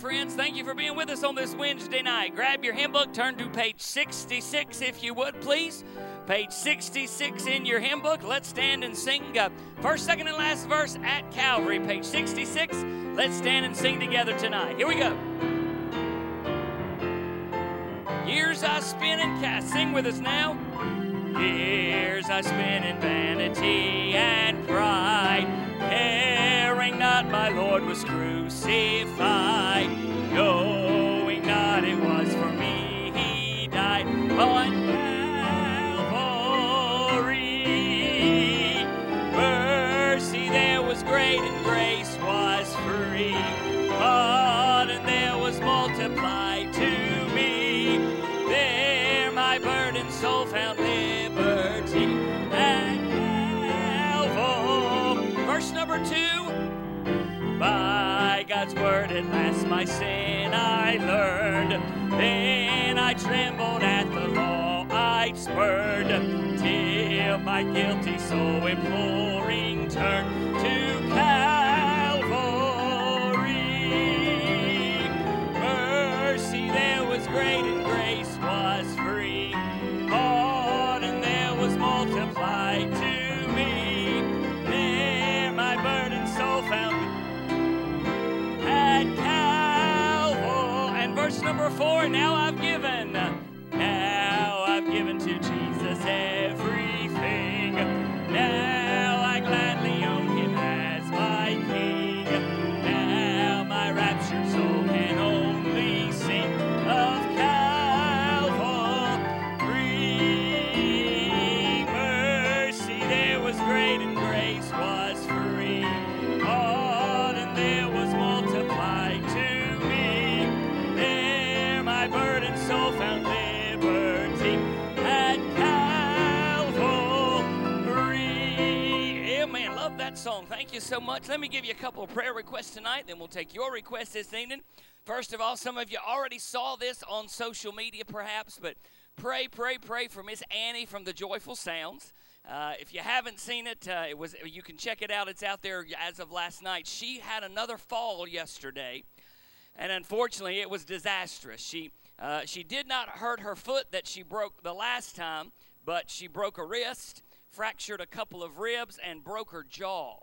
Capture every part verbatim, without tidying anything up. friends. Thank you for being with us on this Wednesday night. Grab your hymn book, turn to page sixty-six if you would, please. Page sixty-six in your hymn book. Let's stand and sing uh, first, second, and last verse at Calvary, page sixty-six. Let's stand and sing together tonight. Here we go. Years I spent in cast. Sing with us now. Years I spent in vanity and pride, caring not my Lord was crucified, knowing not it was for me he died on Calvary. Mercy there was great and grace was free, pardon there was multiplied to me. There my burdened soul found liberty at Calvary. Verse number two. By God's word at last my sin I learned. Then I trembled at the law I spurred, till my guilty soul imploring turned to Calvary. Mercy there was great and grace was free. Multiply to me, there my burdened soul found me at Calvary. And verse number four, now I've given, now I've given to Jesus everything, now I gladly own him as my king, now my raptured soul can only sing of great and grace was free. Oh, and there was multiplied to me. There my burdened soul found liberty at Calvary. Amen. Love that song. Thank you so much. Let me give you a couple of prayer requests tonight, then we'll take your requests this evening. First of all, some of you already saw this on social media perhaps, but pray, pray, pray for Miss Annie from the Joyful Sounds. Uh, if you haven't seen it, uh, it was you can check it out. It's out there as of last night. She had another fall yesterday, and unfortunately, it was disastrous. She uh, she did not hurt her foot that she broke the last time, but she broke a wrist, fractured a couple of ribs, and broke her jaw.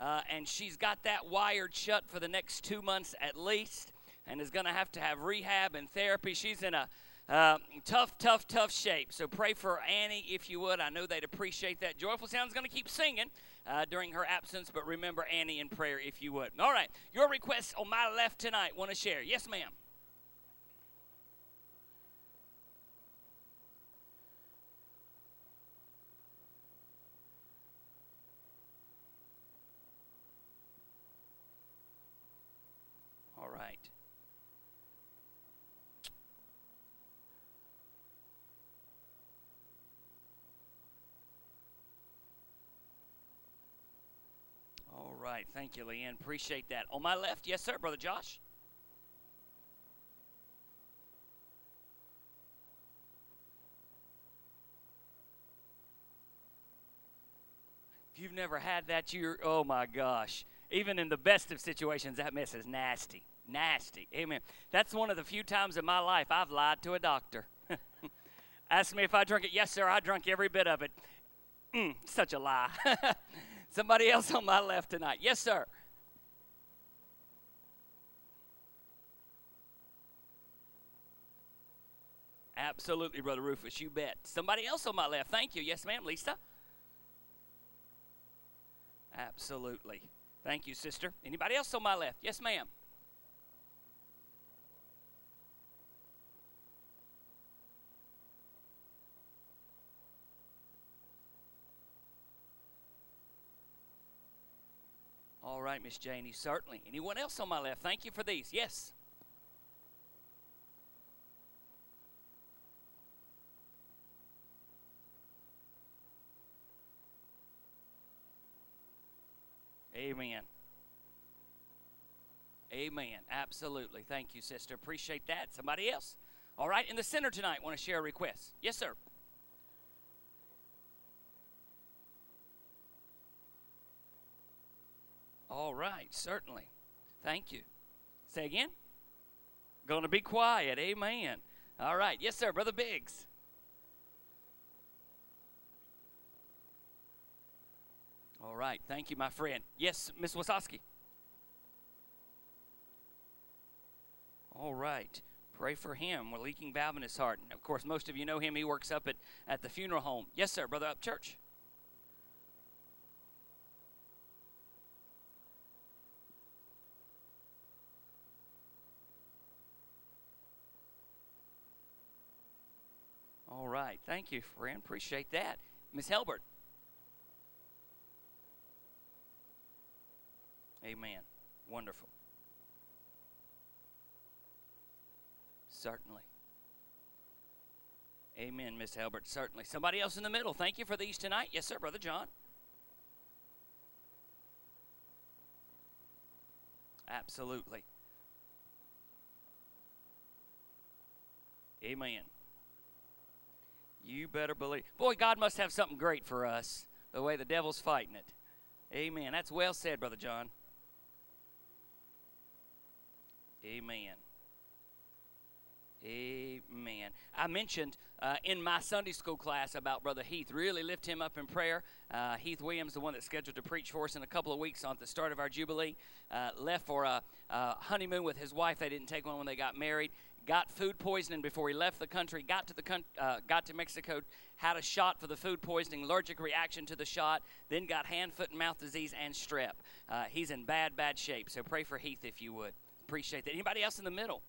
Uh, and she's got that wired shut for the next two months at least, and is going to have to have rehab and therapy. She's in a Uh, tough, tough, tough shape. So pray for Annie if you would. I know they'd appreciate that. Joyful Sound's going to keep singing uh, during her absence, but remember Annie in prayer if you would. All right, your requests on my left tonight. Want to share? Yes, ma'am. All right. Right, thank you, Leanne. Appreciate that. On my left, yes, sir, Brother Josh. If you've never had that, you're, oh, my gosh. Even in the best of situations, that mess is nasty, nasty. Amen. That's one of the few times in my life I've lied to a doctor. Asked me if I drunk it. Yes, sir, I drunk every bit of it. Mm, such a lie. Somebody else on my left tonight. Yes, sir. Absolutely, Brother Rufus, you bet. Somebody else on my left. Thank you. Yes, ma'am, Lisa. Absolutely. Thank you, sister. Anybody else on my left? Yes, ma'am. All right, Miss Janie, certainly. Anyone else on my left? Thank you for these. Yes. Amen. Amen. Absolutely. Thank you, sister. Appreciate that. Somebody else? All right, in the center tonight, want to share a request? Yes, sir. All right, certainly. Thank you. Say again? going to be quiet. Amen. All right. Yes, sir. Brother Biggs. All right. Thank you, my friend. Yes, Miz Wasowski. All right. Pray for him. We're leaking valve in his heart. And, of course, most of you know him. He works up at, at the funeral home. Yes, sir. Brother Upchurch. All right. Thank you, friend. Appreciate that. Miz Helbert. Amen. Wonderful. Certainly. Amen, Miss Helbert. Certainly. Somebody else in the middle. Thank you for these tonight. Yes, sir, Brother John. Absolutely. Amen. You better believe. Boy, God must have something great for us, the way the devil's fighting it. Amen. That's well said, Brother John. Amen. Amen. I mentioned uh, in my Sunday school class about Brother Heath. Really lift him up in prayer. Uh, Heath Williams, the one that's scheduled to preach for us in a couple of weeks on the start of our Jubilee, uh, left for a, a honeymoon with his wife. They didn't take one when they got married. Got food poisoning before he left the country. Got to the con- uh, got to Mexico. Had a shot for the food poisoning, allergic reaction to the shot. Then got hand, foot, and mouth disease and strep. Uh, he's in bad, bad shape. So pray for Heath if you would. Appreciate that. Anybody else in the middle?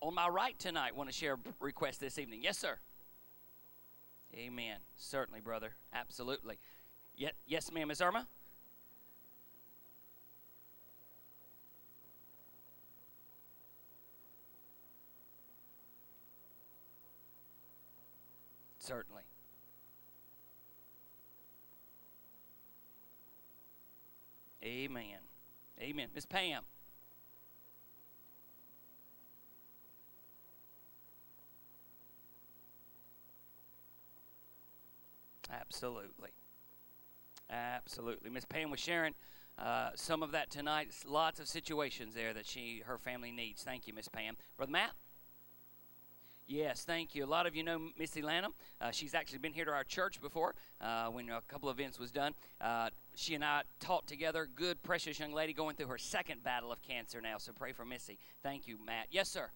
On my right tonight, want to share a request this evening. Yes, sir. Amen. Certainly, brother. Absolutely. Ye- yes, ma'am. Miz Irma? Certainly. Amen. Amen. Miz Pam? Absolutely. Absolutely. Miss Pam was sharing uh, some of that tonight. Lots of situations there that she, her family needs. Thank you, Miss Pam. Brother Matt? Yes, thank you. A lot of you know Missy Lanham. Uh, she's actually been here to our church before uh, when a couple of events was done. Uh, she and I taught together. Good, precious young lady going through her second battle of cancer now, so pray for Missy. Thank you, Matt. Yes, sir.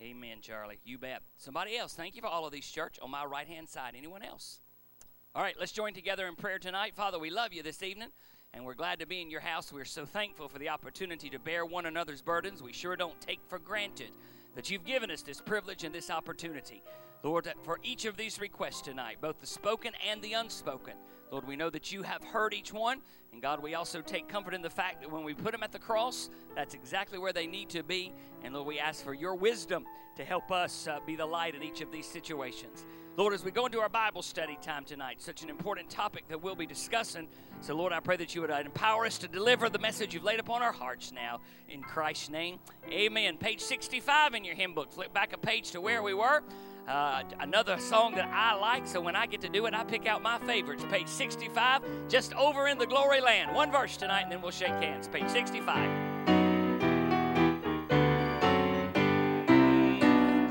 Amen, Charlie. You bet. Somebody else. Thank you for all of these, church. On my right-hand side, anyone else? All right, let's join together in prayer tonight. Father, we love you this evening, and we're glad to be in your house. We're so thankful for the opportunity to bear one another's burdens. We sure don't take for granted that you've given us this privilege and this opportunity. Lord, for each of these requests tonight, both the spoken and the unspoken, Lord, we know that you have heard each one, and God, we also take comfort in the fact that when we put them at the cross, that's exactly where they need to be, and Lord, we ask for your wisdom to help us uh, be the light in each of these situations. Lord, as we go into our Bible study time tonight, such an important topic that we'll be discussing, so Lord, I pray that you would empower us to deliver the message you've laid upon our hearts now, in Christ's name, amen. Page sixty-five in your hymn book, flip back a page to where we were. Uh, another song that I like, so when I get to do it, I pick out my favorites. Page sixty-five, just over in the glory land. One verse tonight, and then we'll shake hands. Page sixty-five.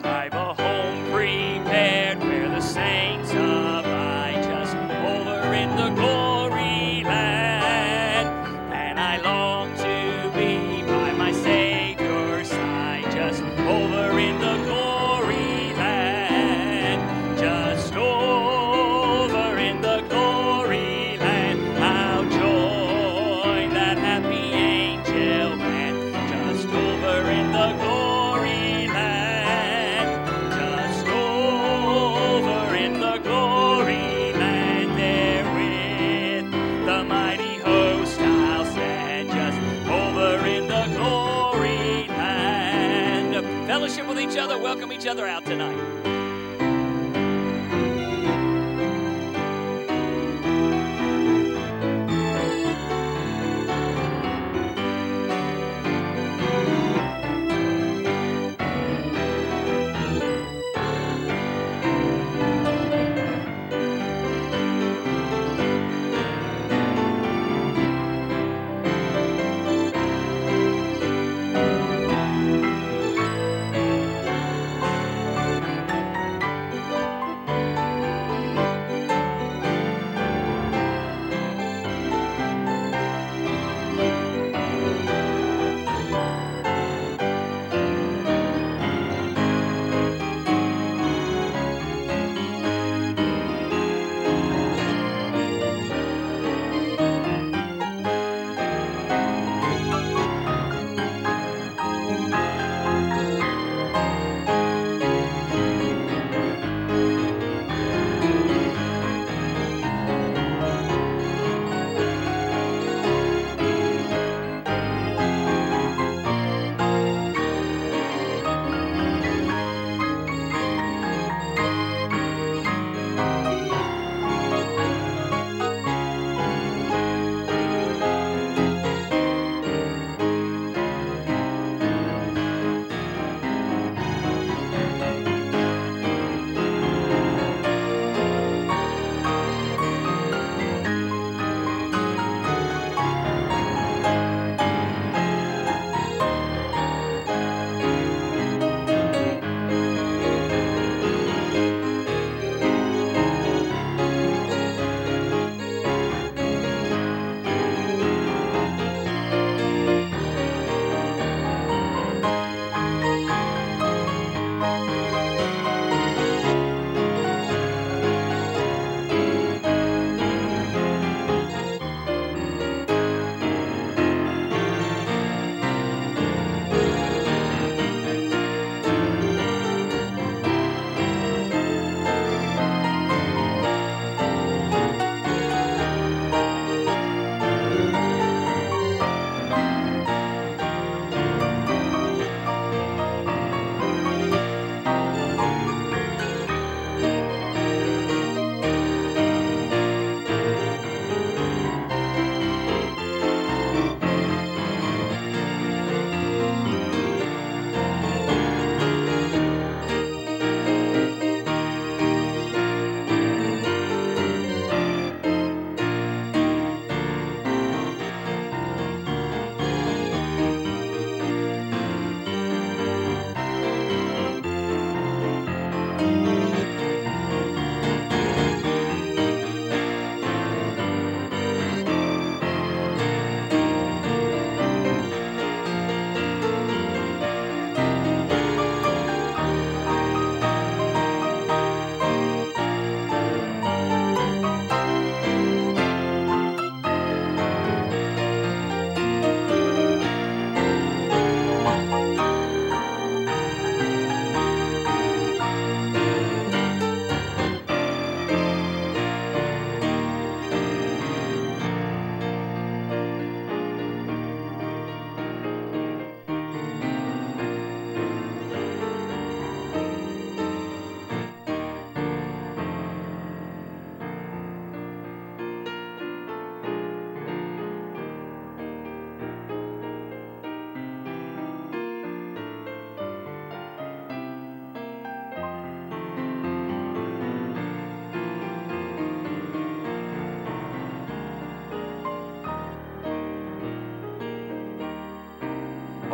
I've a home prepared where the saints abide, just over in the glory land. And I long to be by my Savior's side, just over in the glory. Each other, welcome each other out tonight.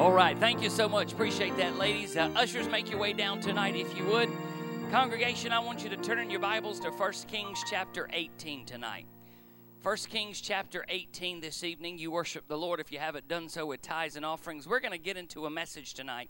All right. Thank you so much. Appreciate that, ladies. Uh, ushers, make your way down tonight if you would. Congregation, I want you to turn in your Bibles to First Kings chapter eighteen tonight. First Kings chapter eighteen this evening. You worship the Lord if you haven't done so with tithes and offerings. We're going to get into a message tonight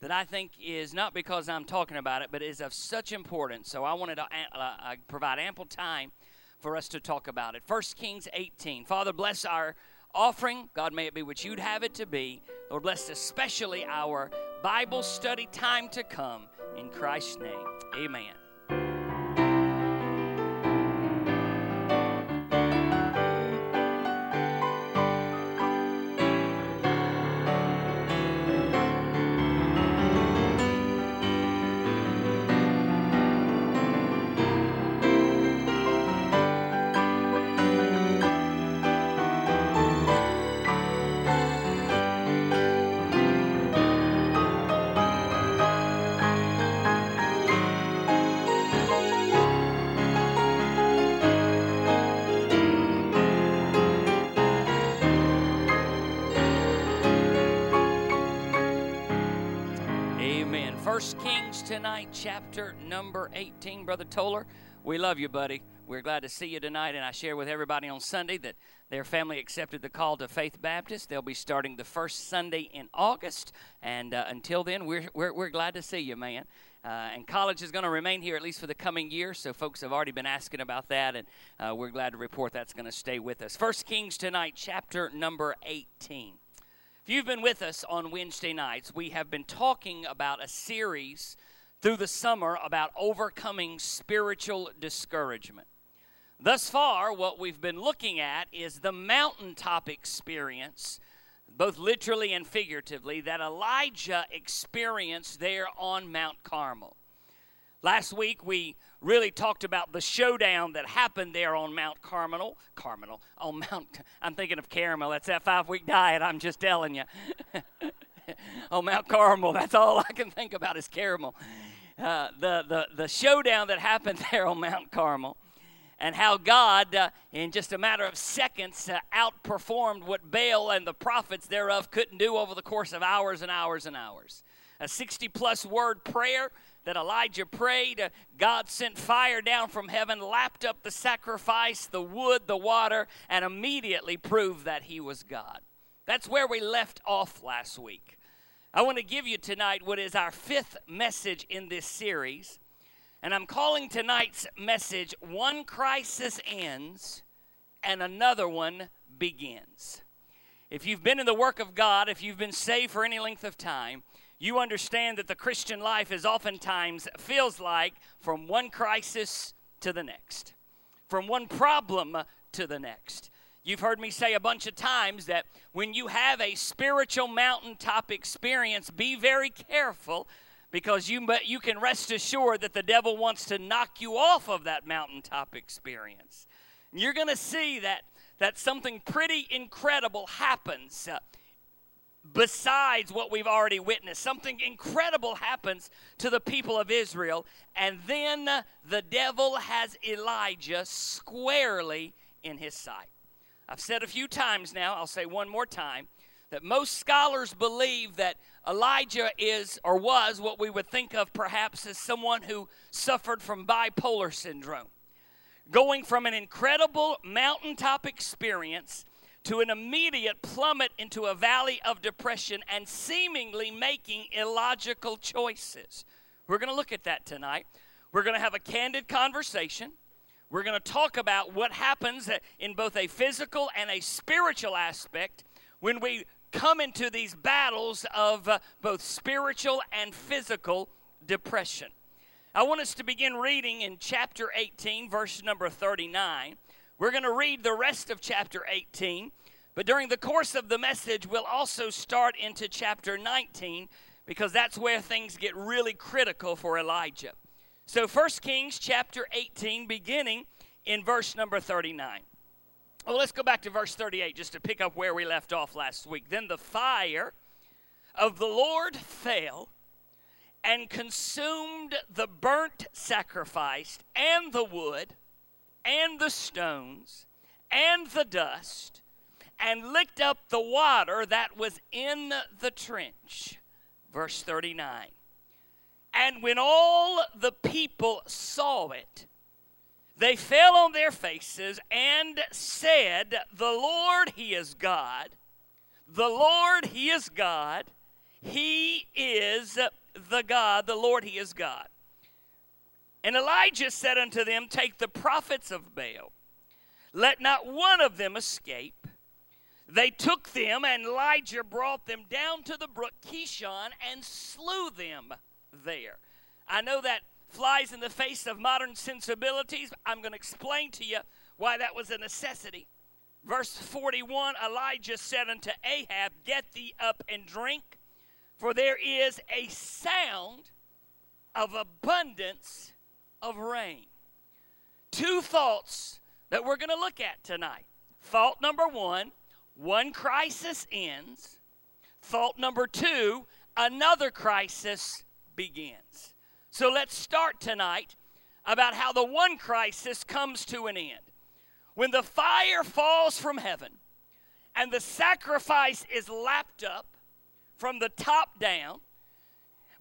that I think is not because I'm talking about it, but is of such importance. So I wanted to uh, provide ample time for us to talk about it. First Kings eighteen. Father, bless our offering. God, may it be what you'd have it to be. Lord, bless especially our Bible study time to come. In Christ's name, amen. Tonight, chapter number eighteen. Brother Toller, we love you, buddy. We're glad to see you tonight, and I share with everybody on Sunday that their family accepted the call to Faith Baptist. They'll be starting the first Sunday in August, and uh, until then, we're, we're we're glad to see you, man. Uh, and college is going to remain here at least for the coming year, so folks have already been asking about that, and uh, we're glad to report that's going to stay with us. First Kings tonight, chapter number eighteen. If you've been with us on Wednesday nights, we have been talking about a series through the summer about overcoming spiritual discouragement. Thus far, what we've been looking at is the mountaintop experience, both literally and figuratively, that Elijah experienced there on Mount Carmel. Last week, we really talked about the showdown that happened there on Mount Carmel. Carmel, on Mount, I'm thinking of caramel. That's that five-week diet, I'm just telling you. On Mount Carmel, that's all I can think about is caramel. Uh, the, the, the showdown that happened there on Mount Carmel, and how God, uh, in just a matter of seconds, uh, outperformed what Baal and the prophets thereof couldn't do over the course of hours and hours and hours. A sixty-plus word prayer that Elijah prayed. Uh, God sent fire down from heaven, lapped up the sacrifice, the wood, the water, and immediately proved that he was God. That's where we left off last week. I want to give you tonight what is our fifth message in this series, and I'm calling tonight's message, One Crisis Ends and Another One Begins. If you've been in the work of God, if you've been saved for any length of time, you understand that the Christian life is oftentimes feels like from one crisis to the next, from one problem to the next. You've heard me say a bunch of times that when you have a spiritual mountaintop experience, be very careful, because you you can rest assured that the devil wants to knock you off of that mountaintop experience. And you're going to see that, that something pretty incredible happens uh, besides what we've already witnessed. Something incredible happens to the people of Israel, and then uh, the devil has Elijah squarely in his sight. I've said a few times now, I'll say one more time, that most scholars believe that Elijah is or was what we would think of perhaps as someone who suffered from bipolar syndrome, going from an incredible mountaintop experience to an immediate plummet into a valley of depression and seemingly making illogical choices. We're going to look at that tonight. We're going to have a candid conversation. We're going to talk about what happens in both a physical and a spiritual aspect when we come into these battles of uh, both spiritual and physical depression. I want us to begin reading in chapter eighteen, verse number thirty-nine. We're going to read the rest of chapter eighteen, but during the course of the message, we'll also start into chapter nineteen, because that's where things get really critical for Elijah. So First Kings chapter eighteen, beginning in verse number thirty-nine. Well, let's go back to verse thirty-eight just to pick up where we left off last week. Then the fire of the Lord fell and consumed the burnt sacrifice and the wood and the stones and the dust and licked up the water that was in the trench. Verse thirty-nine. And when all the people saw it, they fell on their faces and said, The Lord, He is God. The Lord, He is God. He is the God. The Lord, He is God. And Elijah said unto them, Take the prophets of Baal. Let not one of them escape. They took them, and Elijah brought them down to the brook Kishon and slew them there. I know that flies in the face of modern sensibilities. I'm going to explain to you why that was a necessity. Verse forty-one, Elijah said unto Ahab, Get thee up and drink, for there is a sound of abundance of rain. Two thoughts that we're going to look at tonight. Thought number one, one crisis ends. Thought number two, another crisis begins. So let's start tonight about how the one crisis comes to an end. When the fire falls from heaven and the sacrifice is lapped up from the top down,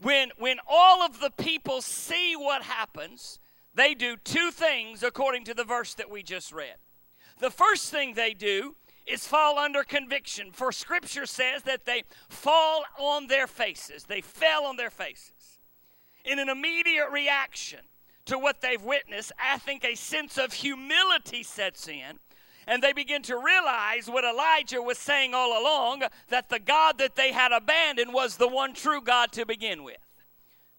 when, when all of the people see what happens, they do two things according to the verse that we just read. The first thing they do is fall under conviction, for Scripture says that they fall on their faces. They fell on their faces. In an immediate reaction to what they've witnessed, I think a sense of humility sets in, and they begin to realize what Elijah was saying all along, that the God that they had abandoned was the one true God to begin with.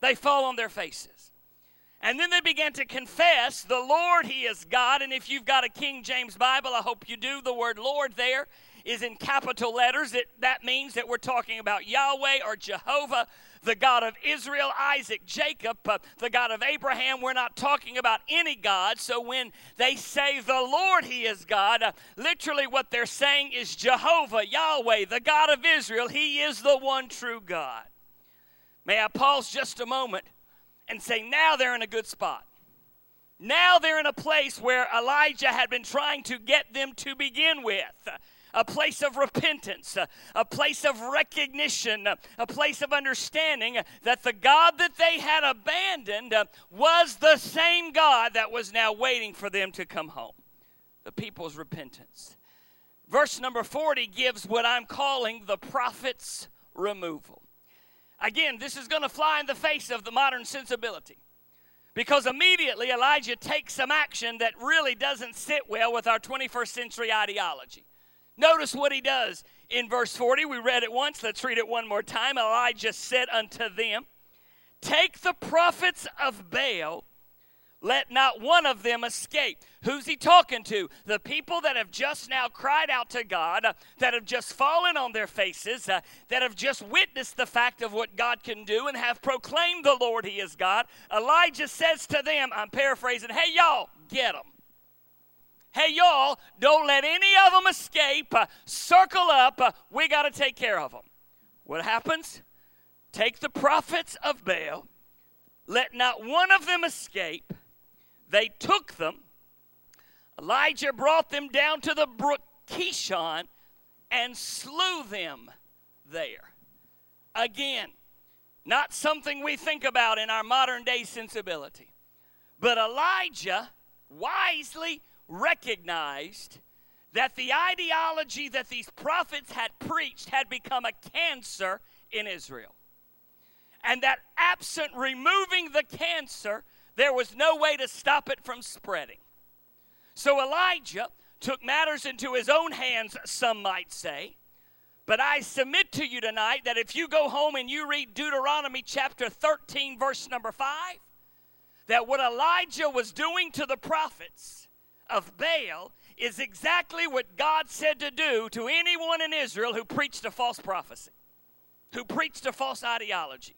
They fall on their faces. And then they began to confess, the Lord, He is God. And if you've got a King James Bible, I hope you do, the word Lord there is in capital letters. It, that means that we're talking about Yahweh or Jehovah, the God of Israel, Isaac, Jacob, uh, the God of Abraham. We're not talking about any God. So when they say the Lord, He is God, uh, literally what they're saying is Jehovah, Yahweh, the God of Israel. He is the one true God. May I pause just a moment and say now they're in a good spot. Now they're in a place where Elijah had been trying to get them to begin with. A place of repentance, a place of recognition, a place of understanding that the God that they had abandoned was the same God that was now waiting for them to come home. The people's repentance. Verse number forty gives what I'm calling the prophet's removal. Again, this is going to fly in the face of the modern sensibility, because immediately Elijah takes some action that really doesn't sit well with our twenty-first century ideology. Notice what he does in verse forty. We read it once. Let's read it one more time. Elijah said unto them, Take the prophets of Baal, let not one of them escape. Who's he talking to? The people that have just now cried out to God, uh, that have just fallen on their faces, uh, that have just witnessed the fact of what God can do and have proclaimed the Lord, He is God. Elijah says to them, I'm paraphrasing, hey, y'all, get them. Hey, y'all, don't let any of them escape. Uh, circle up. Uh, we got to take care of them. What happens? Take the prophets of Baal. Let not one of them escape. They took them. Elijah brought them down to the brook Kishon and slew them there. Again, not something we think about in our modern day sensibility. But Elijah wisely recognized that the ideology that these prophets had preached had become a cancer in Israel. And that absent removing the cancer, there was no way to stop it from spreading. So Elijah took matters into his own hands, some might say. But I submit to you tonight that if you go home and you read Deuteronomy chapter thirteen, verse number five, that what Elijah was doing to the prophets of Baal is exactly what God said to do to anyone in Israel who preached a false prophecy, who preached a false ideology.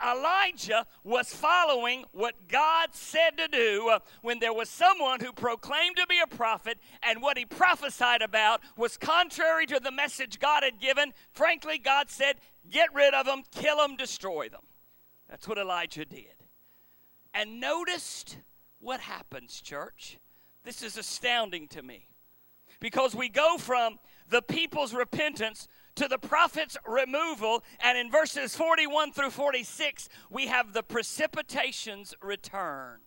Elijah was following what God said to do when there was someone who proclaimed to be a prophet, and what he prophesied about was contrary to the message God had given. Frankly, God said, get rid of them, kill them, destroy them. That's what Elijah did. And noticed what happens, church. This is astounding to me, because we go from the people's repentance to the prophet's removal. And in verses forty-one through forty-six, we have the precipitation's return.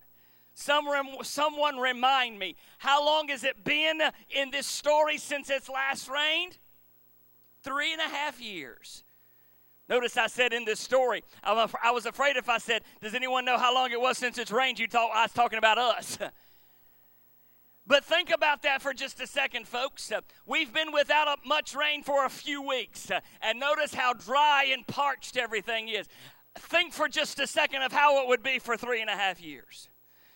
Some rem- someone remind me, how long has it been in this story since it's last rained? Three and a half years. Notice I said in this story, I'm af- I was afraid if I said, does anyone know how long it was since it's rained? You thought I was talking about us. But think about that for just a second, folks. Uh, we've been without a, much rain for a few weeks. Uh, and notice how dry and parched everything is. Think for just a second of how it would be for three and a half years.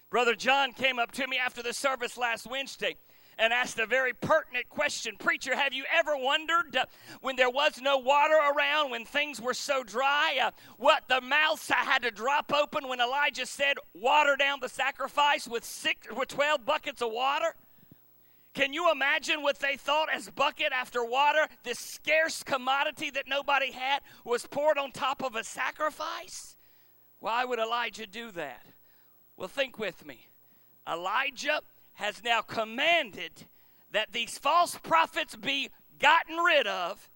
Brother John came up to me after the service last Wednesday and asked a very pertinent question. Preacher, have you ever wondered uh, when there was no water around, when things were so dry, uh, what the mouths I had to drop open when Elijah said, water down the sacrifice with six, with twelve buckets of water? Can you imagine what they thought as bucket after water, this scarce commodity that nobody had, was poured on top of a sacrifice? Why would Elijah do that? Well, think with me. Elijah has now commanded that these false prophets be gotten rid of,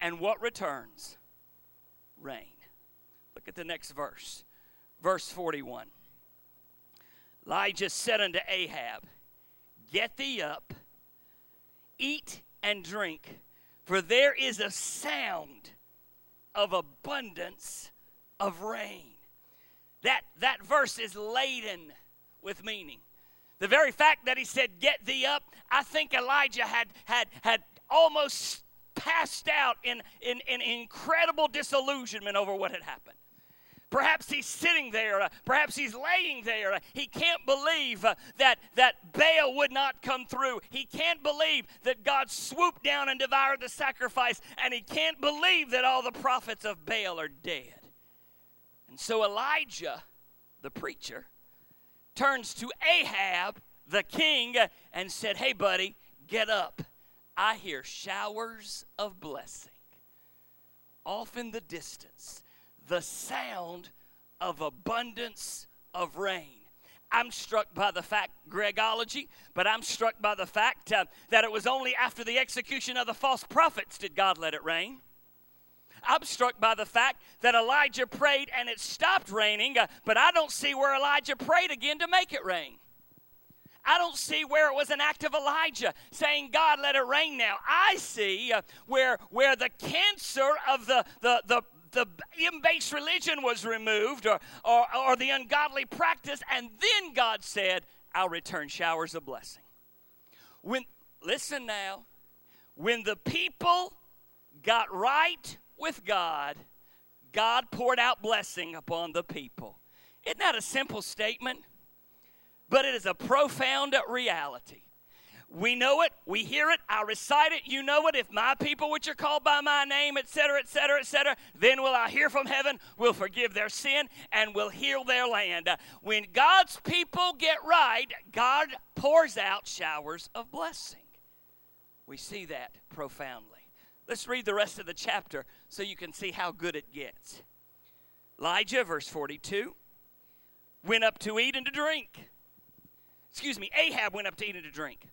and what returns? Rain. Look at the next verse, verse forty-one. Elijah said unto Ahab, get thee up, eat and drink, for there is a sound of abundance of rain. That, that verse is laden with meaning. The very fact that he said, get thee up, I think Elijah had had had almost passed out in, in, in incredible disillusionment over what had happened. Perhaps he's sitting there. Uh, perhaps he's laying there. Uh, he can't believe uh, that, that Baal would not come through. He can't believe that God swooped down and devoured the sacrifice. And he can't believe that all the prophets of Baal are dead. And so Elijah, the preacher, turns to Ahab, the king, and said, hey, buddy, get up. I hear showers of blessing. Off in the distance, the sound of abundance of rain. I'm struck by the fact, Gregology, but I'm struck by the fact uh, that it was only after the execution of the false prophets did God let it rain. I'm struck by the fact that Elijah prayed and it stopped raining, but I don't see where Elijah prayed again to make it rain. I don't see where it was an act of Elijah saying, God, let it rain now. I see where where the cancer of the, the, the, the in-based religion was removed or, or, or the ungodly practice, and then God said, I'll return showers of blessing. When, listen now, when the people got right with God, God poured out blessing upon the people. Isn't that a simple statement? But it is a profound reality. We know it, we hear it, I recite it, you know it. If my people which are called by my name, et cetera, et cetera, et cetera, then will I hear from heaven, will forgive their sin, and will heal their land. When God's people get right, God pours out showers of blessing. We see that profoundly. Let's read the rest of the chapter so you can see how good it gets. Elijah, verse forty-two, went up to eat and to drink. Excuse me, Ahab went up to eat and to drink.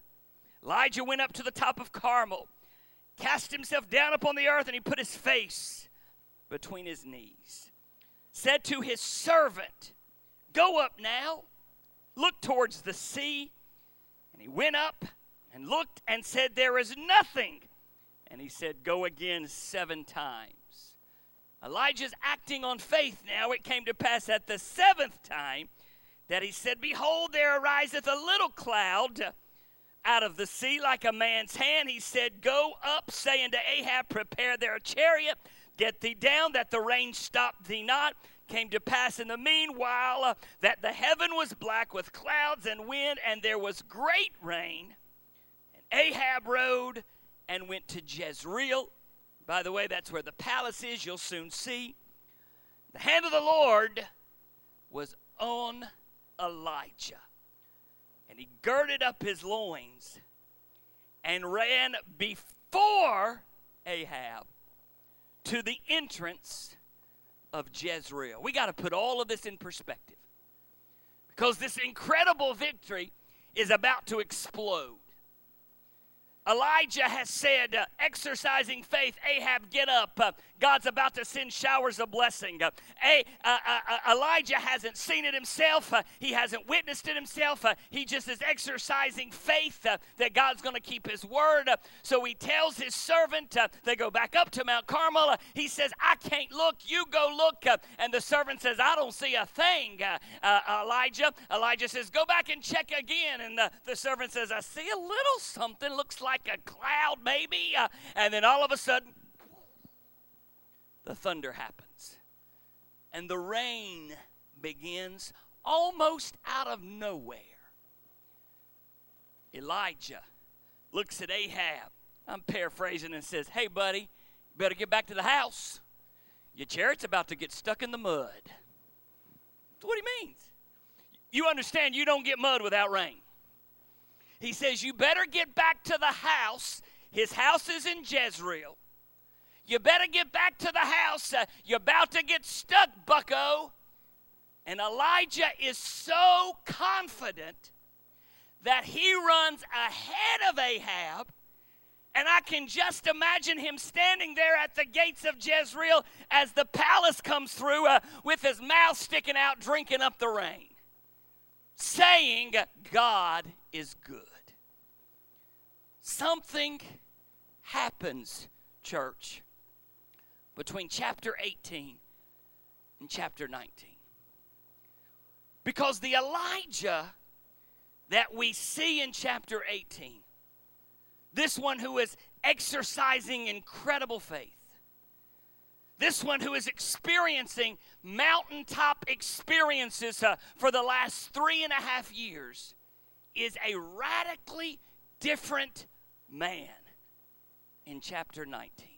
Elijah went up to the top of Carmel, cast himself down upon the earth, and he put his face between his knees. Said to his servant, go up now, look towards the sea. And he went up and looked and said, there is nothing. And he said, go again seven times. Elijah's acting on faith now. It came to pass at the seventh time that he said, behold, there ariseth a little cloud out of the sea like a man's hand. He said, go up, saying to Ahab, prepare there a chariot. Get thee down, that the rain stop thee not. Came to pass in the meanwhile uh, that the heaven was black with clouds and wind, and there was great rain. And Ahab rode and went to Jezreel. By the way, that's where the palace is. You'll soon see. The hand of the Lord was on Elijah. And he girded up his loins and ran before Ahab to the entrance of Jezreel. We got to put all of this in perspective, because this incredible victory is about to explode. Elijah has said, uh, exercising faith, Ahab, get up. Uh, God's about to send showers of blessing. Uh, a, uh, uh, Elijah hasn't seen it himself. Uh, he hasn't witnessed it himself. Uh, he just is exercising faith uh, that God's going to keep his word. Uh, so he tells his servant, uh, they go back up to Mount Carmel. Uh, he says, I can't look. You go look. Uh, and the servant says, I don't see a thing, uh, uh, Elijah. Elijah says, go back and check again. And the, the servant says, I see a little something. Looks like Like a cloud, maybe, uh, and then all of a sudden, the thunder happens, and the rain begins almost out of nowhere. Elijah looks at Ahab, I'm paraphrasing, and says, hey, buddy, better get back to the house. Your chariot's about to get stuck in the mud. That's what he means. You understand you don't get mud without rain. He says, you better get back to the house. His house is in Jezreel. You better get back to the house. Uh, you're about to get stuck, bucko. And Elijah is so confident that he runs ahead of Ahab. And I can just imagine him standing there at the gates of Jezreel as the palace comes through uh, with his mouth sticking out, drinking up the rain, saying, God is good. Something happens, church, between chapter eighteen and chapter nineteen. Because the Elijah that we see in chapter eighteen, this one who is exercising incredible faith, this one who is experiencing mountaintop experiences uh, for the last three and a half years, is a radically different man in chapter nineteen.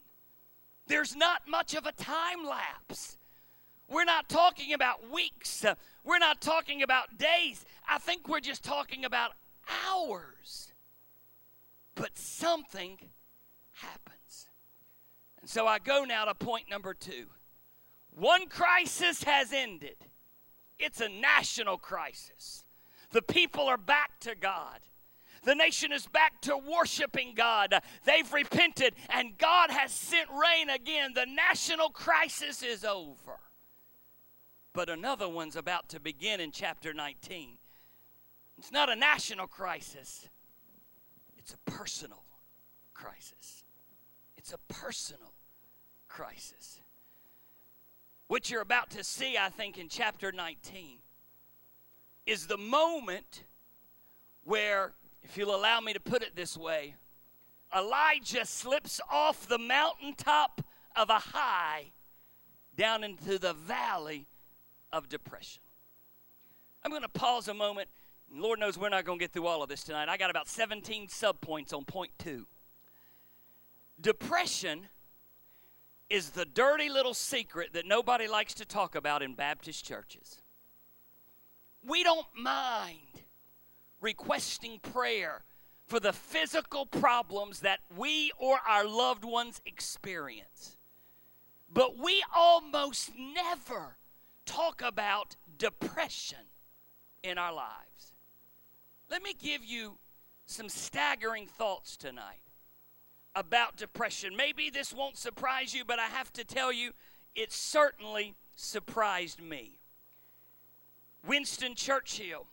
There's not much of a time lapse. We're not talking about weeks. Uh, we're not talking about days. I think we're just talking about hours. But something happens. And so I go now to point number two. One crisis has ended. It's a national crisis. The people are back to God. The nation is back to worshiping God. They've repented, and God has sent rain again. The national crisis is over. But another one's about to begin in chapter nineteen. It's not a national crisis. It's a personal crisis. It's a personal crisis. What you're about to see, I think, in chapter nineteen is the moment where, if you'll allow me to put it this way, Elijah slips off the mountaintop of a high down into the valley of depression. I'm going to pause a moment. Lord knows we're not going to get through all of this tonight. I got about seventeen subpoints on point two. Depression is the dirty little secret that nobody likes to talk about in Baptist churches. We don't mind requesting prayer for the physical problems that we or our loved ones experience. But we almost never talk about depression in our lives. Let me give you some staggering thoughts tonight about depression. Maybe this won't surprise you, but I have to tell you, it certainly surprised me. Winston Churchill,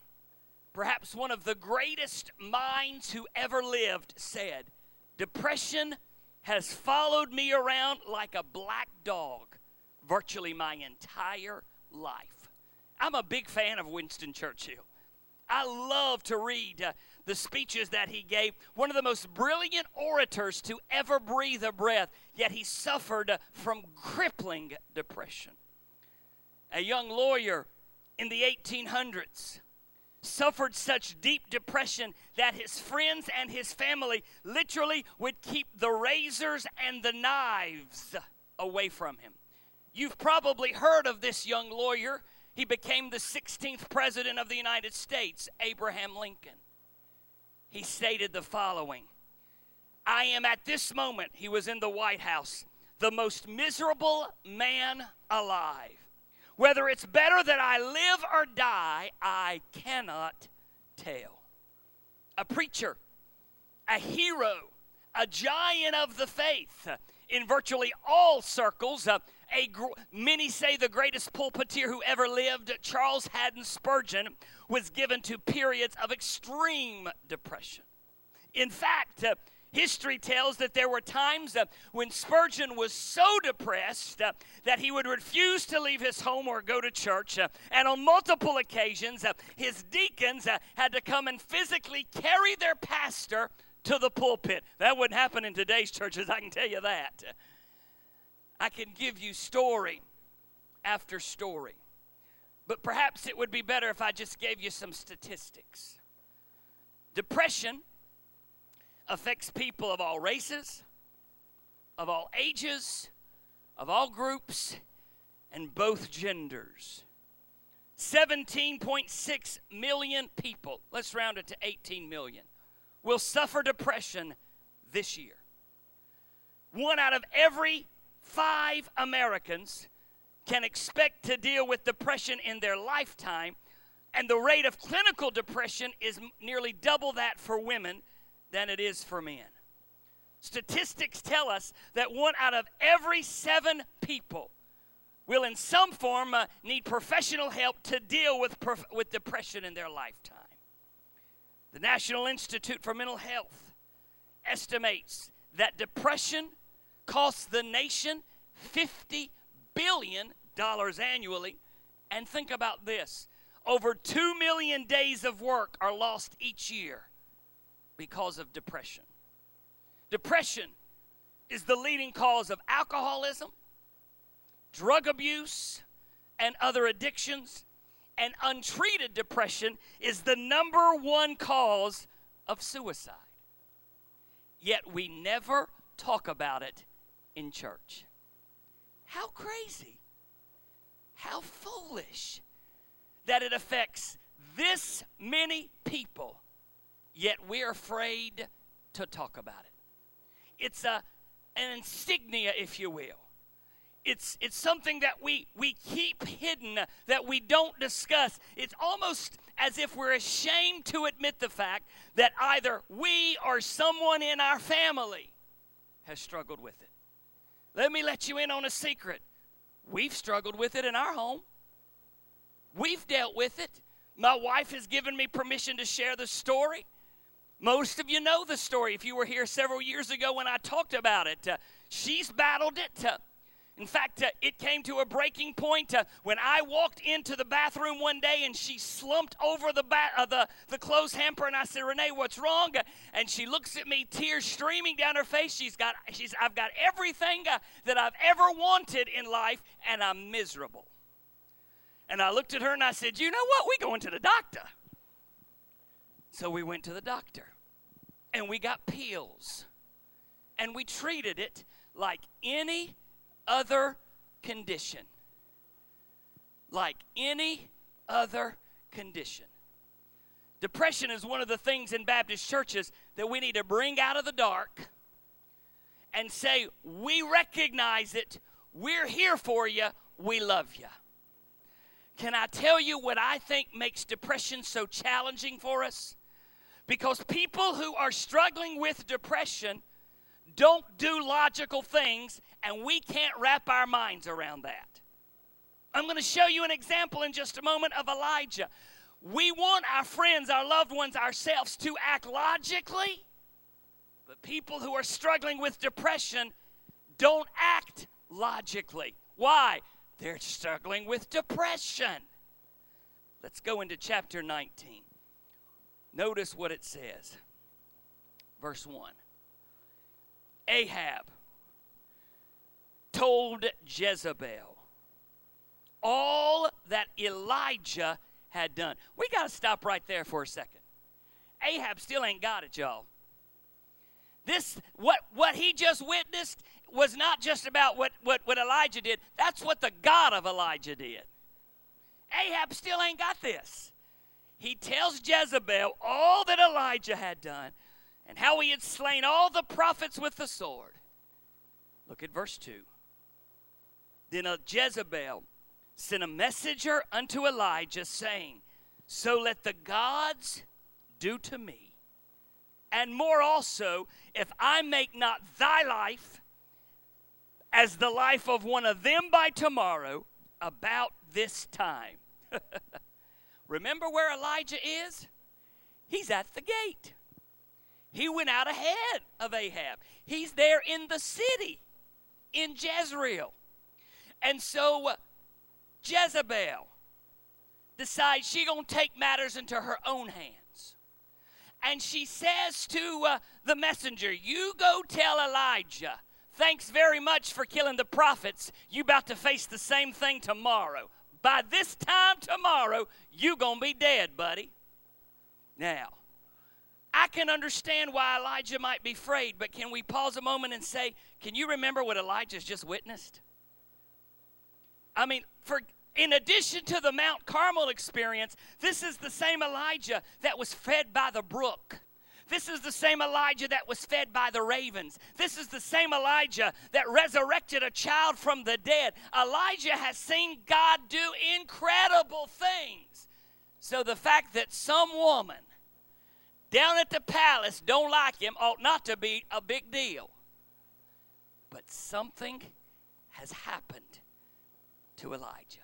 perhaps one of the greatest minds who ever lived, said, "Depression has followed me around like a black dog virtually my entire life." I'm a big fan of Winston Churchill. I love to read uh, the speeches that he gave. One of the most brilliant orators to ever breathe a breath, yet he suffered uh, from crippling depression. A young lawyer in the eighteen hundreds suffered such deep depression that his friends and his family literally would keep the razors and the knives away from him. You've probably heard of this young lawyer. He became the sixteenth president of the United States, Abraham Lincoln. He stated the following, "I am at this moment," he was in the White House, "the most miserable man alive. Whether it's better that I live or die, I cannot tell." A preacher, a hero, a giant of the faith in virtually all circles. Uh, a gr- many say the greatest pulpiteer who ever lived, Charles Haddon Spurgeon, was given to periods of extreme depression. In fact, uh, history tells that there were times uh, when Spurgeon was so depressed uh, that he would refuse to leave his home or go to church. Uh, and on multiple occasions, uh, his deacons uh, had to come and physically carry their pastor to the pulpit. That wouldn't happen in today's churches, I can tell you that. I can give you story after story. But perhaps it would be better if I just gave you some statistics. Depression affects people of all races, of all ages, of all groups, and both genders. seventeen point six million people, let's round it to eighteen million, will suffer depression this year. One out of every five Americans can expect to deal with depression in their lifetime, and the rate of clinical depression is nearly double that for women than it is for men. Statistics tell us that one out of every seven people will in some form uh, need professional help to deal with, prof- with depression in their lifetime. The National Institute for Mental Health estimates that depression costs the nation fifty billion dollars annually. And think about this. Over two million days of work are lost each year because of depression. Depression is the leading cause of alcoholism, drug abuse, and other addictions. And untreated depression is the number one cause of suicide. Yet we never talk about it in church. How crazy, how foolish that it affects this many people, yet we're afraid to talk about it. It's a, an insignia, if you will. It's it's something that we, we keep hidden, that we don't discuss. It's almost as if we're ashamed to admit the fact that either we or someone in our family has struggled with it. Let me let you in on a secret. We've struggled with it in our home. We've dealt with it. My wife has given me permission to share the story. Most of you know the story if you were here several years ago when I talked about it. Uh, she's battled it. Uh, In fact, uh, it came to a breaking point uh, when I walked into the bathroom one day and she slumped over the, ba- uh, the, the clothes hamper, and I said, "Renee, what's wrong?" Uh, and she looks at me, tears streaming down her face. She's got, she's, I've got everything uh, that I've ever wanted in life, and I'm miserable. And I looked at her and I said, "You know what? We're going to the doctor." So we went to the doctor, and we got pills, and we treated it like any other condition, like any other condition. Depression is one of the things in Baptist churches that we need to bring out of the dark and say, we recognize it, we're here for you, we love you. Can I tell you what I think makes depression so challenging for us? Because people who are struggling with depression don't do logical things, and we can't wrap our minds around that. I'm going to show you an example in just a moment of Elijah. We want our friends, our loved ones, ourselves to act logically, but people who are struggling with depression don't act logically. Why? They're struggling with depression. Let's go into chapter nineteen. Notice what it says. Verse one. Ahab told Jezebel all that Elijah had done. We got to stop right there for a second. Ahab still ain't got it, y'all. This, what, what he just witnessed was not just about what, what, what Elijah did. That's what the God of Elijah did. Ahab still ain't got this. He tells Jezebel all that Elijah had done, and how he had slain all the prophets with the sword. Look at verse two. Then Jezebel sent a messenger unto Elijah, saying, "So let the gods do to me and more also, if I make not thy life as the life of one of them by tomorrow, about this time. Remember where Elijah is? He's at the gate. He went out ahead of Ahab. He's there in the city, in Jezreel. And so uh, Jezebel decides she's going to take matters into her own hands. And she says to uh, the messenger, you go tell Elijah, thanks very much for killing the prophets. You about to face the same thing tomorrow. By this time tomorrow, you going to be dead, buddy. Now, I can understand why Elijah might be afraid, but can we pause a moment and say, can you remember what Elijah's just witnessed? I mean, for in addition to the Mount Carmel experience, this is the same Elijah that was fed by the brook. This is the same Elijah that was fed by the ravens. This is the same Elijah that resurrected a child from the dead. Elijah has seen God do incredible things. So the fact that some woman down at the palace don't like him ought not to be a big deal. But something has happened to Elijah.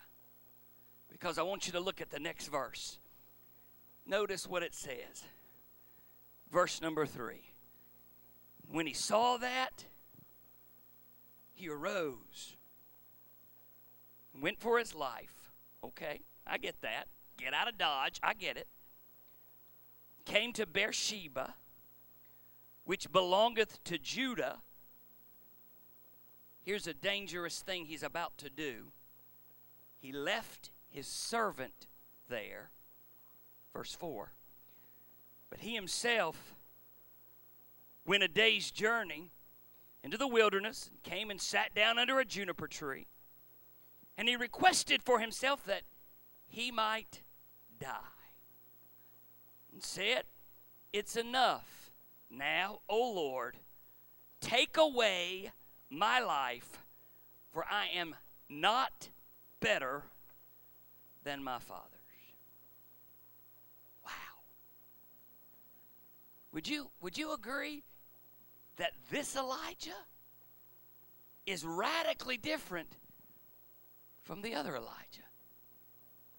Because I want you to look at the next verse. Notice what it says. Verse number three. When he saw that, he arose and went for his life. Okay, I get that. Get out of Dodge. I get it. Came to Beersheba, which belongeth to Judah. Here's a dangerous thing he's about to do. He left his servant there. Verse four. But he himself went a day's journey into the wilderness and came and sat down under a juniper tree. And he requested for himself that he might die. And said, it's enough now, O Lord, take away my life, for I am not better than my father. Would you, would you agree that this Elijah is radically different from the other Elijah?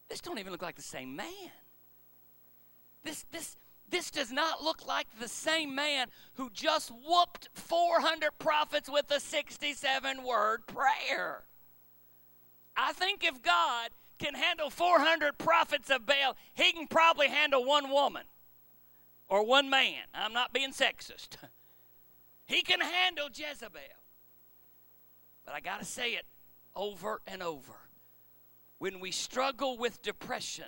This don't even look like the same man. This, this, this does not look like the same man who just whooped four hundred prophets with a sixty-seven word prayer. I think if God can handle four hundred prophets of Baal, he can probably handle one woman. Or one man. I'm not being sexist. He can handle Jezebel. But I got to say it over and over. When we struggle with depression,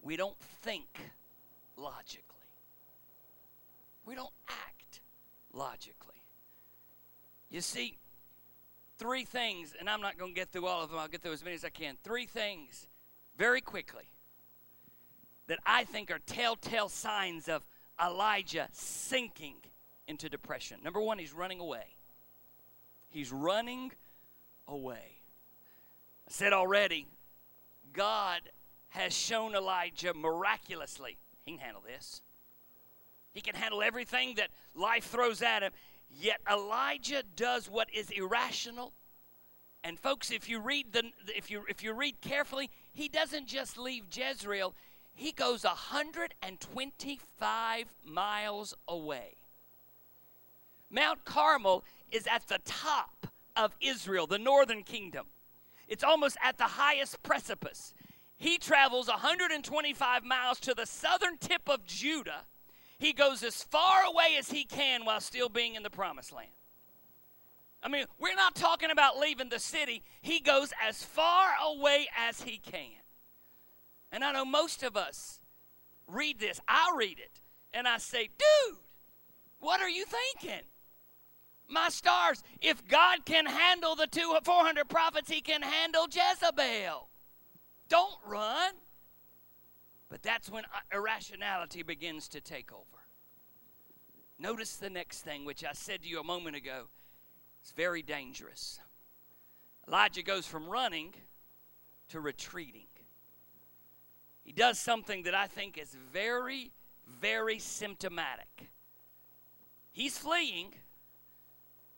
we don't think logically. We don't act logically. You see, three things, and I'm not going to get through all of them. I'll get through as many as I can. Three things, very quickly, that I think are telltale signs of Elijah sinking into depression. Number one, he's running away. He's running away. I said already, God has shown Elijah miraculously. He can handle this. He can handle everything that life throws at him. Yet Elijah does what is irrational. And folks, if you read the if you if you read carefully, he doesn't just leave Jezreel. He goes one hundred twenty-five miles away. Mount Carmel is at the top of Israel, the northern kingdom. It's almost at the highest precipice. He travels one hundred twenty-five miles to the southern tip of Judah. He goes as far away as he can while still being in the promised land. I mean, we're not talking about leaving the city. He goes as far away as he can. And I know most of us read this. I read it, and I say, dude, what are you thinking? My stars, if God can handle the two hundred, four hundred prophets, he can handle Jezebel. Don't run. But that's when irrationality begins to take over. Notice the next thing, which I said to you a moment ago. It's very dangerous. Elijah goes from running to retreating. He does something that I think is very, very symptomatic He's fleeing,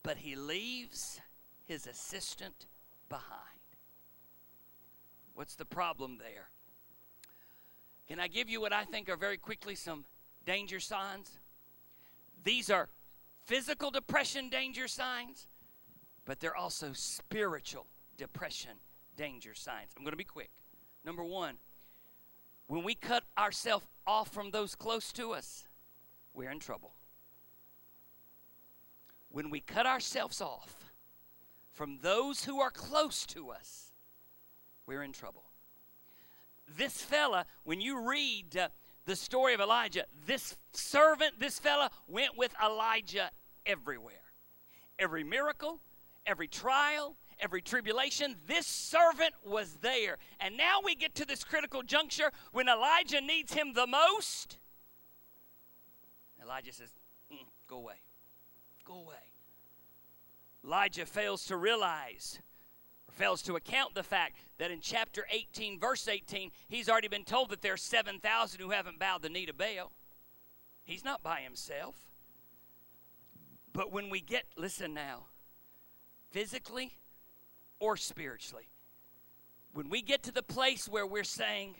but he leaves his assistant behind. What's the problem there? Can I give you what I think are very quickly some danger signs? These are physical depression danger signs, but they're also spiritual depression danger signs. I'm going to be quick. Number one, when we cut ourselves off from those close to us, we're in trouble. When we cut ourselves off from those who are close to us, we're in trouble. This fella, when you read uh, the story of Elijah, this servant, this fella went with Elijah everywhere. Every miracle, every trial, every tribulation, this servant was there. And now we get to this critical juncture when Elijah needs him the most. Elijah says, mm, go away. Go away. Elijah fails to realize, or fails to account the fact that in chapter eighteen, verse eighteen, he's already been told that there are seven thousand who haven't bowed the knee to Baal. He's not by himself. But when we get, listen now, physically or spiritually, when we get to the place where we're saying,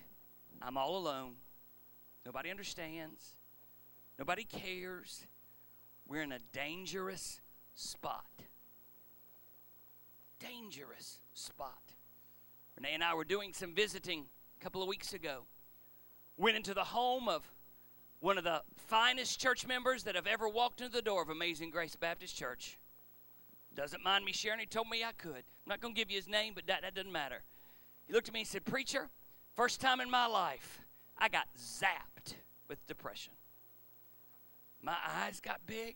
I'm all alone, nobody understands, nobody cares, we're in a dangerous spot. Dangerous spot. Renee and I were doing some visiting a couple of weeks ago. Went into the home of one of the finest church members that have ever walked into the door of Amazing Grace Baptist Church. Doesn't mind me sharing. He told me I could. I'm not going to give you his name, but that, that doesn't matter. He looked at me and said, Preacher, first time in my life, I got zapped with depression. My eyes got big.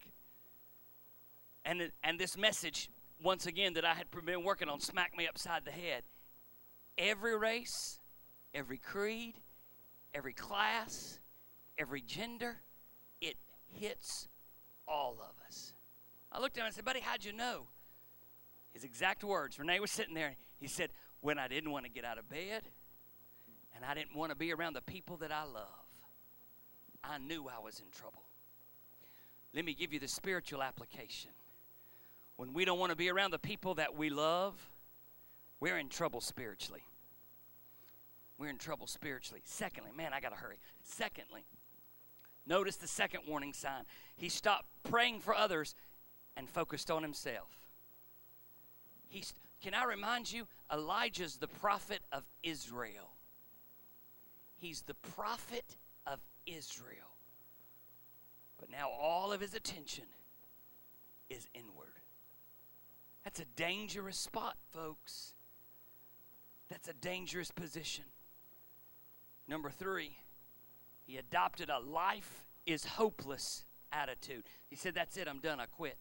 And, and this message, once again, that I had been working on smacked me upside the head. Every race, every creed, every class, every gender, it hits all of us. I looked at him and said, buddy, how'd you know? His exact words. Renee was sitting there. And he said, when I didn't want to get out of bed and I didn't want to be around the people that I love, I knew I was in trouble. Let me give you the spiritual application. When we don't want to be around the people that we love, we're in trouble spiritually. We're in trouble spiritually. Secondly, man, I got to hurry. Secondly, notice the second warning sign. He stopped praying for others and focused on himself. He's, can I remind you, Elijah's the prophet of Israel. He's the prophet of Israel. But now all of his attention is inward. That's a dangerous spot, folks. That's a dangerous position. Number three, he adopted a life is hopeless attitude. He said, that's it, I'm done, I quit.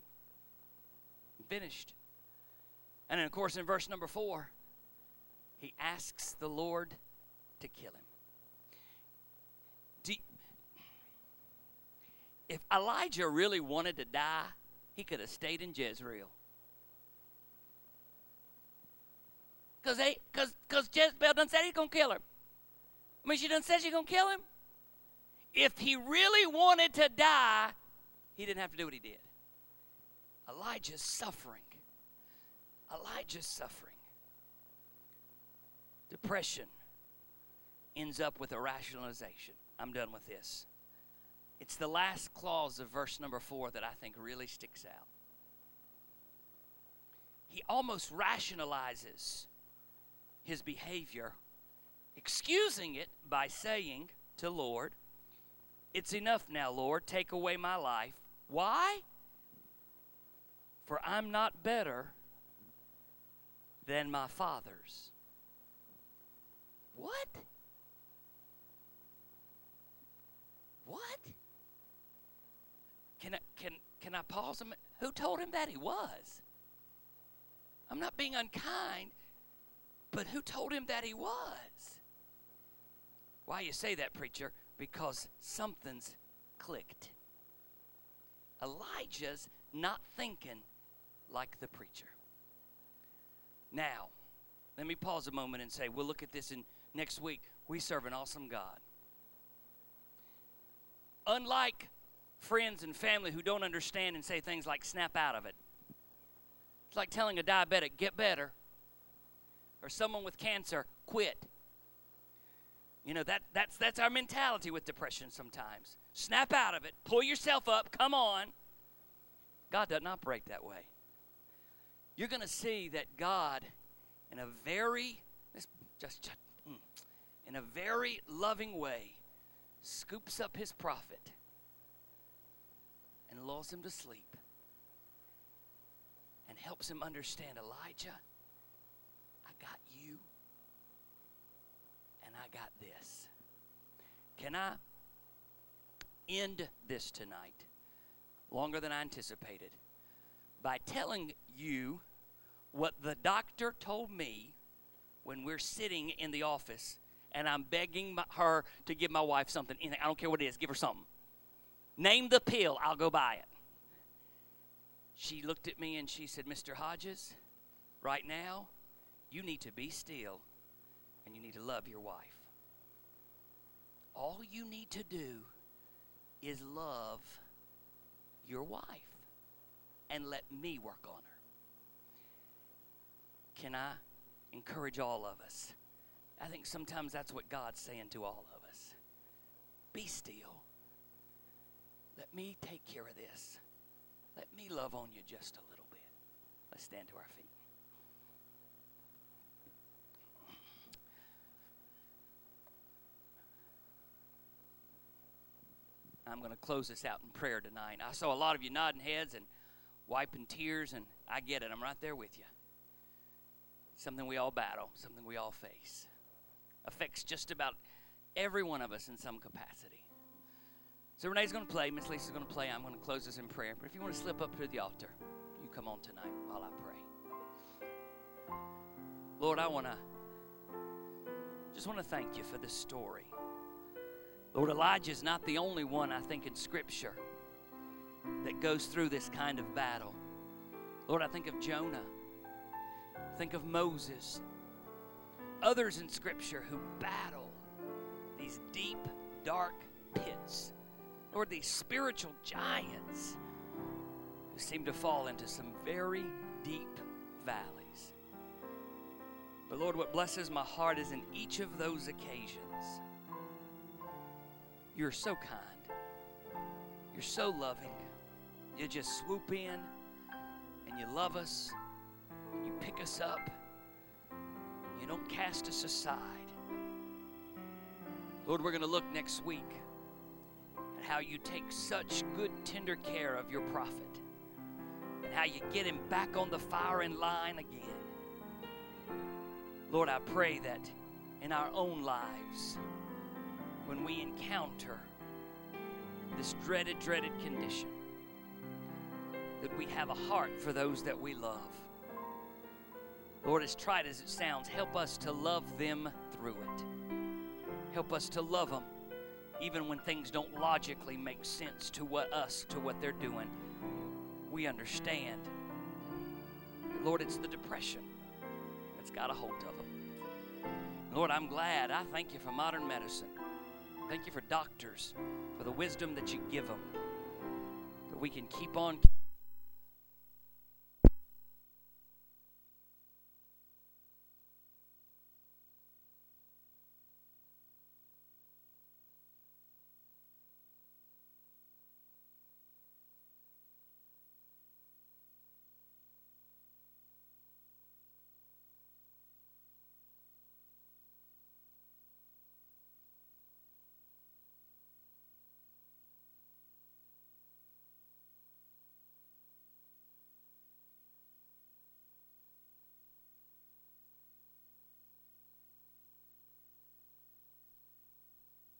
Finished. And then, of course, in verse number four, he asks the Lord to kill him. Do you, if Elijah really wanted to die, he could have stayed in Jezreel. Because they, because, because Jezebel done said he's going to kill her. I mean, she done said she's going to kill him. If he really wanted to die, he didn't have to do what he did. Elijah's suffering. Elijah's suffering. Depression ends up with a rationalization. I'm done with this. It's the last clause of verse number four that I think really sticks out. He almost rationalizes his behavior, excusing it by saying to Lord, it's enough now, Lord, take away my life. Why? For I'm not better than my fathers. What? What? Can I, can, can I pause him? Who told him that he was? I'm not being unkind, but who told him that he was? Why you say that, preacher? Because something's clicked. Elijah's not thinking like the preacher. Now, let me pause a moment and say, we'll look at this in next week. We serve an awesome God. Unlike friends and family who don't understand and say things like, snap out of it. It's like telling a diabetic, get better. Or someone with cancer, quit. You know, that that's that's our mentality with depression sometimes. Snap out of it. Pull yourself up. Come on. God doesn't operate that way. You're going to see that God, in a very, this just in a very loving way, scoops up his prophet and lulls him to sleep and helps him understand, Elijah, I got you. I got this. Can I end this tonight, longer than I anticipated, by telling you what the doctor told me when we're sitting in the office and I'm begging my, her to give my wife something, anything, I don't care what it is, give her something. Name the pill, I'll go buy it. She looked at me and she said, Mister Hodges, right now, you need to be still. And you need to love your wife. All you need to do is love your wife and let me work on her. Can I encourage all of us? I think sometimes that's what God's saying to all of us. Be still. Let me take care of this. Let me love on you just a little bit. Let's stand to our feet. I'm going to close this out in prayer tonight. I saw a lot of you nodding heads and wiping tears, and I get it. I'm right there with you. Something we all battle, something we all face. Affects just about every one of us in some capacity. So Renee's going to play. Miss Lisa's going to play. I'm going to close this in prayer. But if you want to slip up to the altar, you come on tonight while I pray. Lord, I want to just want to thank you for this story. Lord, Elijah is not the only one, I think, in Scripture that goes through this kind of battle. Lord, I think of Jonah. I think of Moses. Others in Scripture who battle these deep, dark pits. Lord, these spiritual giants who seem to fall into some very deep valleys. But Lord, what blesses my heart is in each of those occasions, you're so kind. You're so loving. You just swoop in and you love us. You pick us up. You don't cast us aside. Lord, we're going to look next week at how you take such good, tender care of your prophet and how you get him back on the firing line again. Lord, I pray that in our own lives, when we encounter this dreaded, dreaded condition, that we have a heart for those that we love. Lord, as trite as it sounds, help us to love them through it. Help us to love them, even when things don't logically make sense to what us, to what they're doing. We understand. Lord, it's the depression that's got a hold of them. Lord, I'm glad. I thank you for modern medicine. Thank you for doctors, for the wisdom that you give them, that we can keep on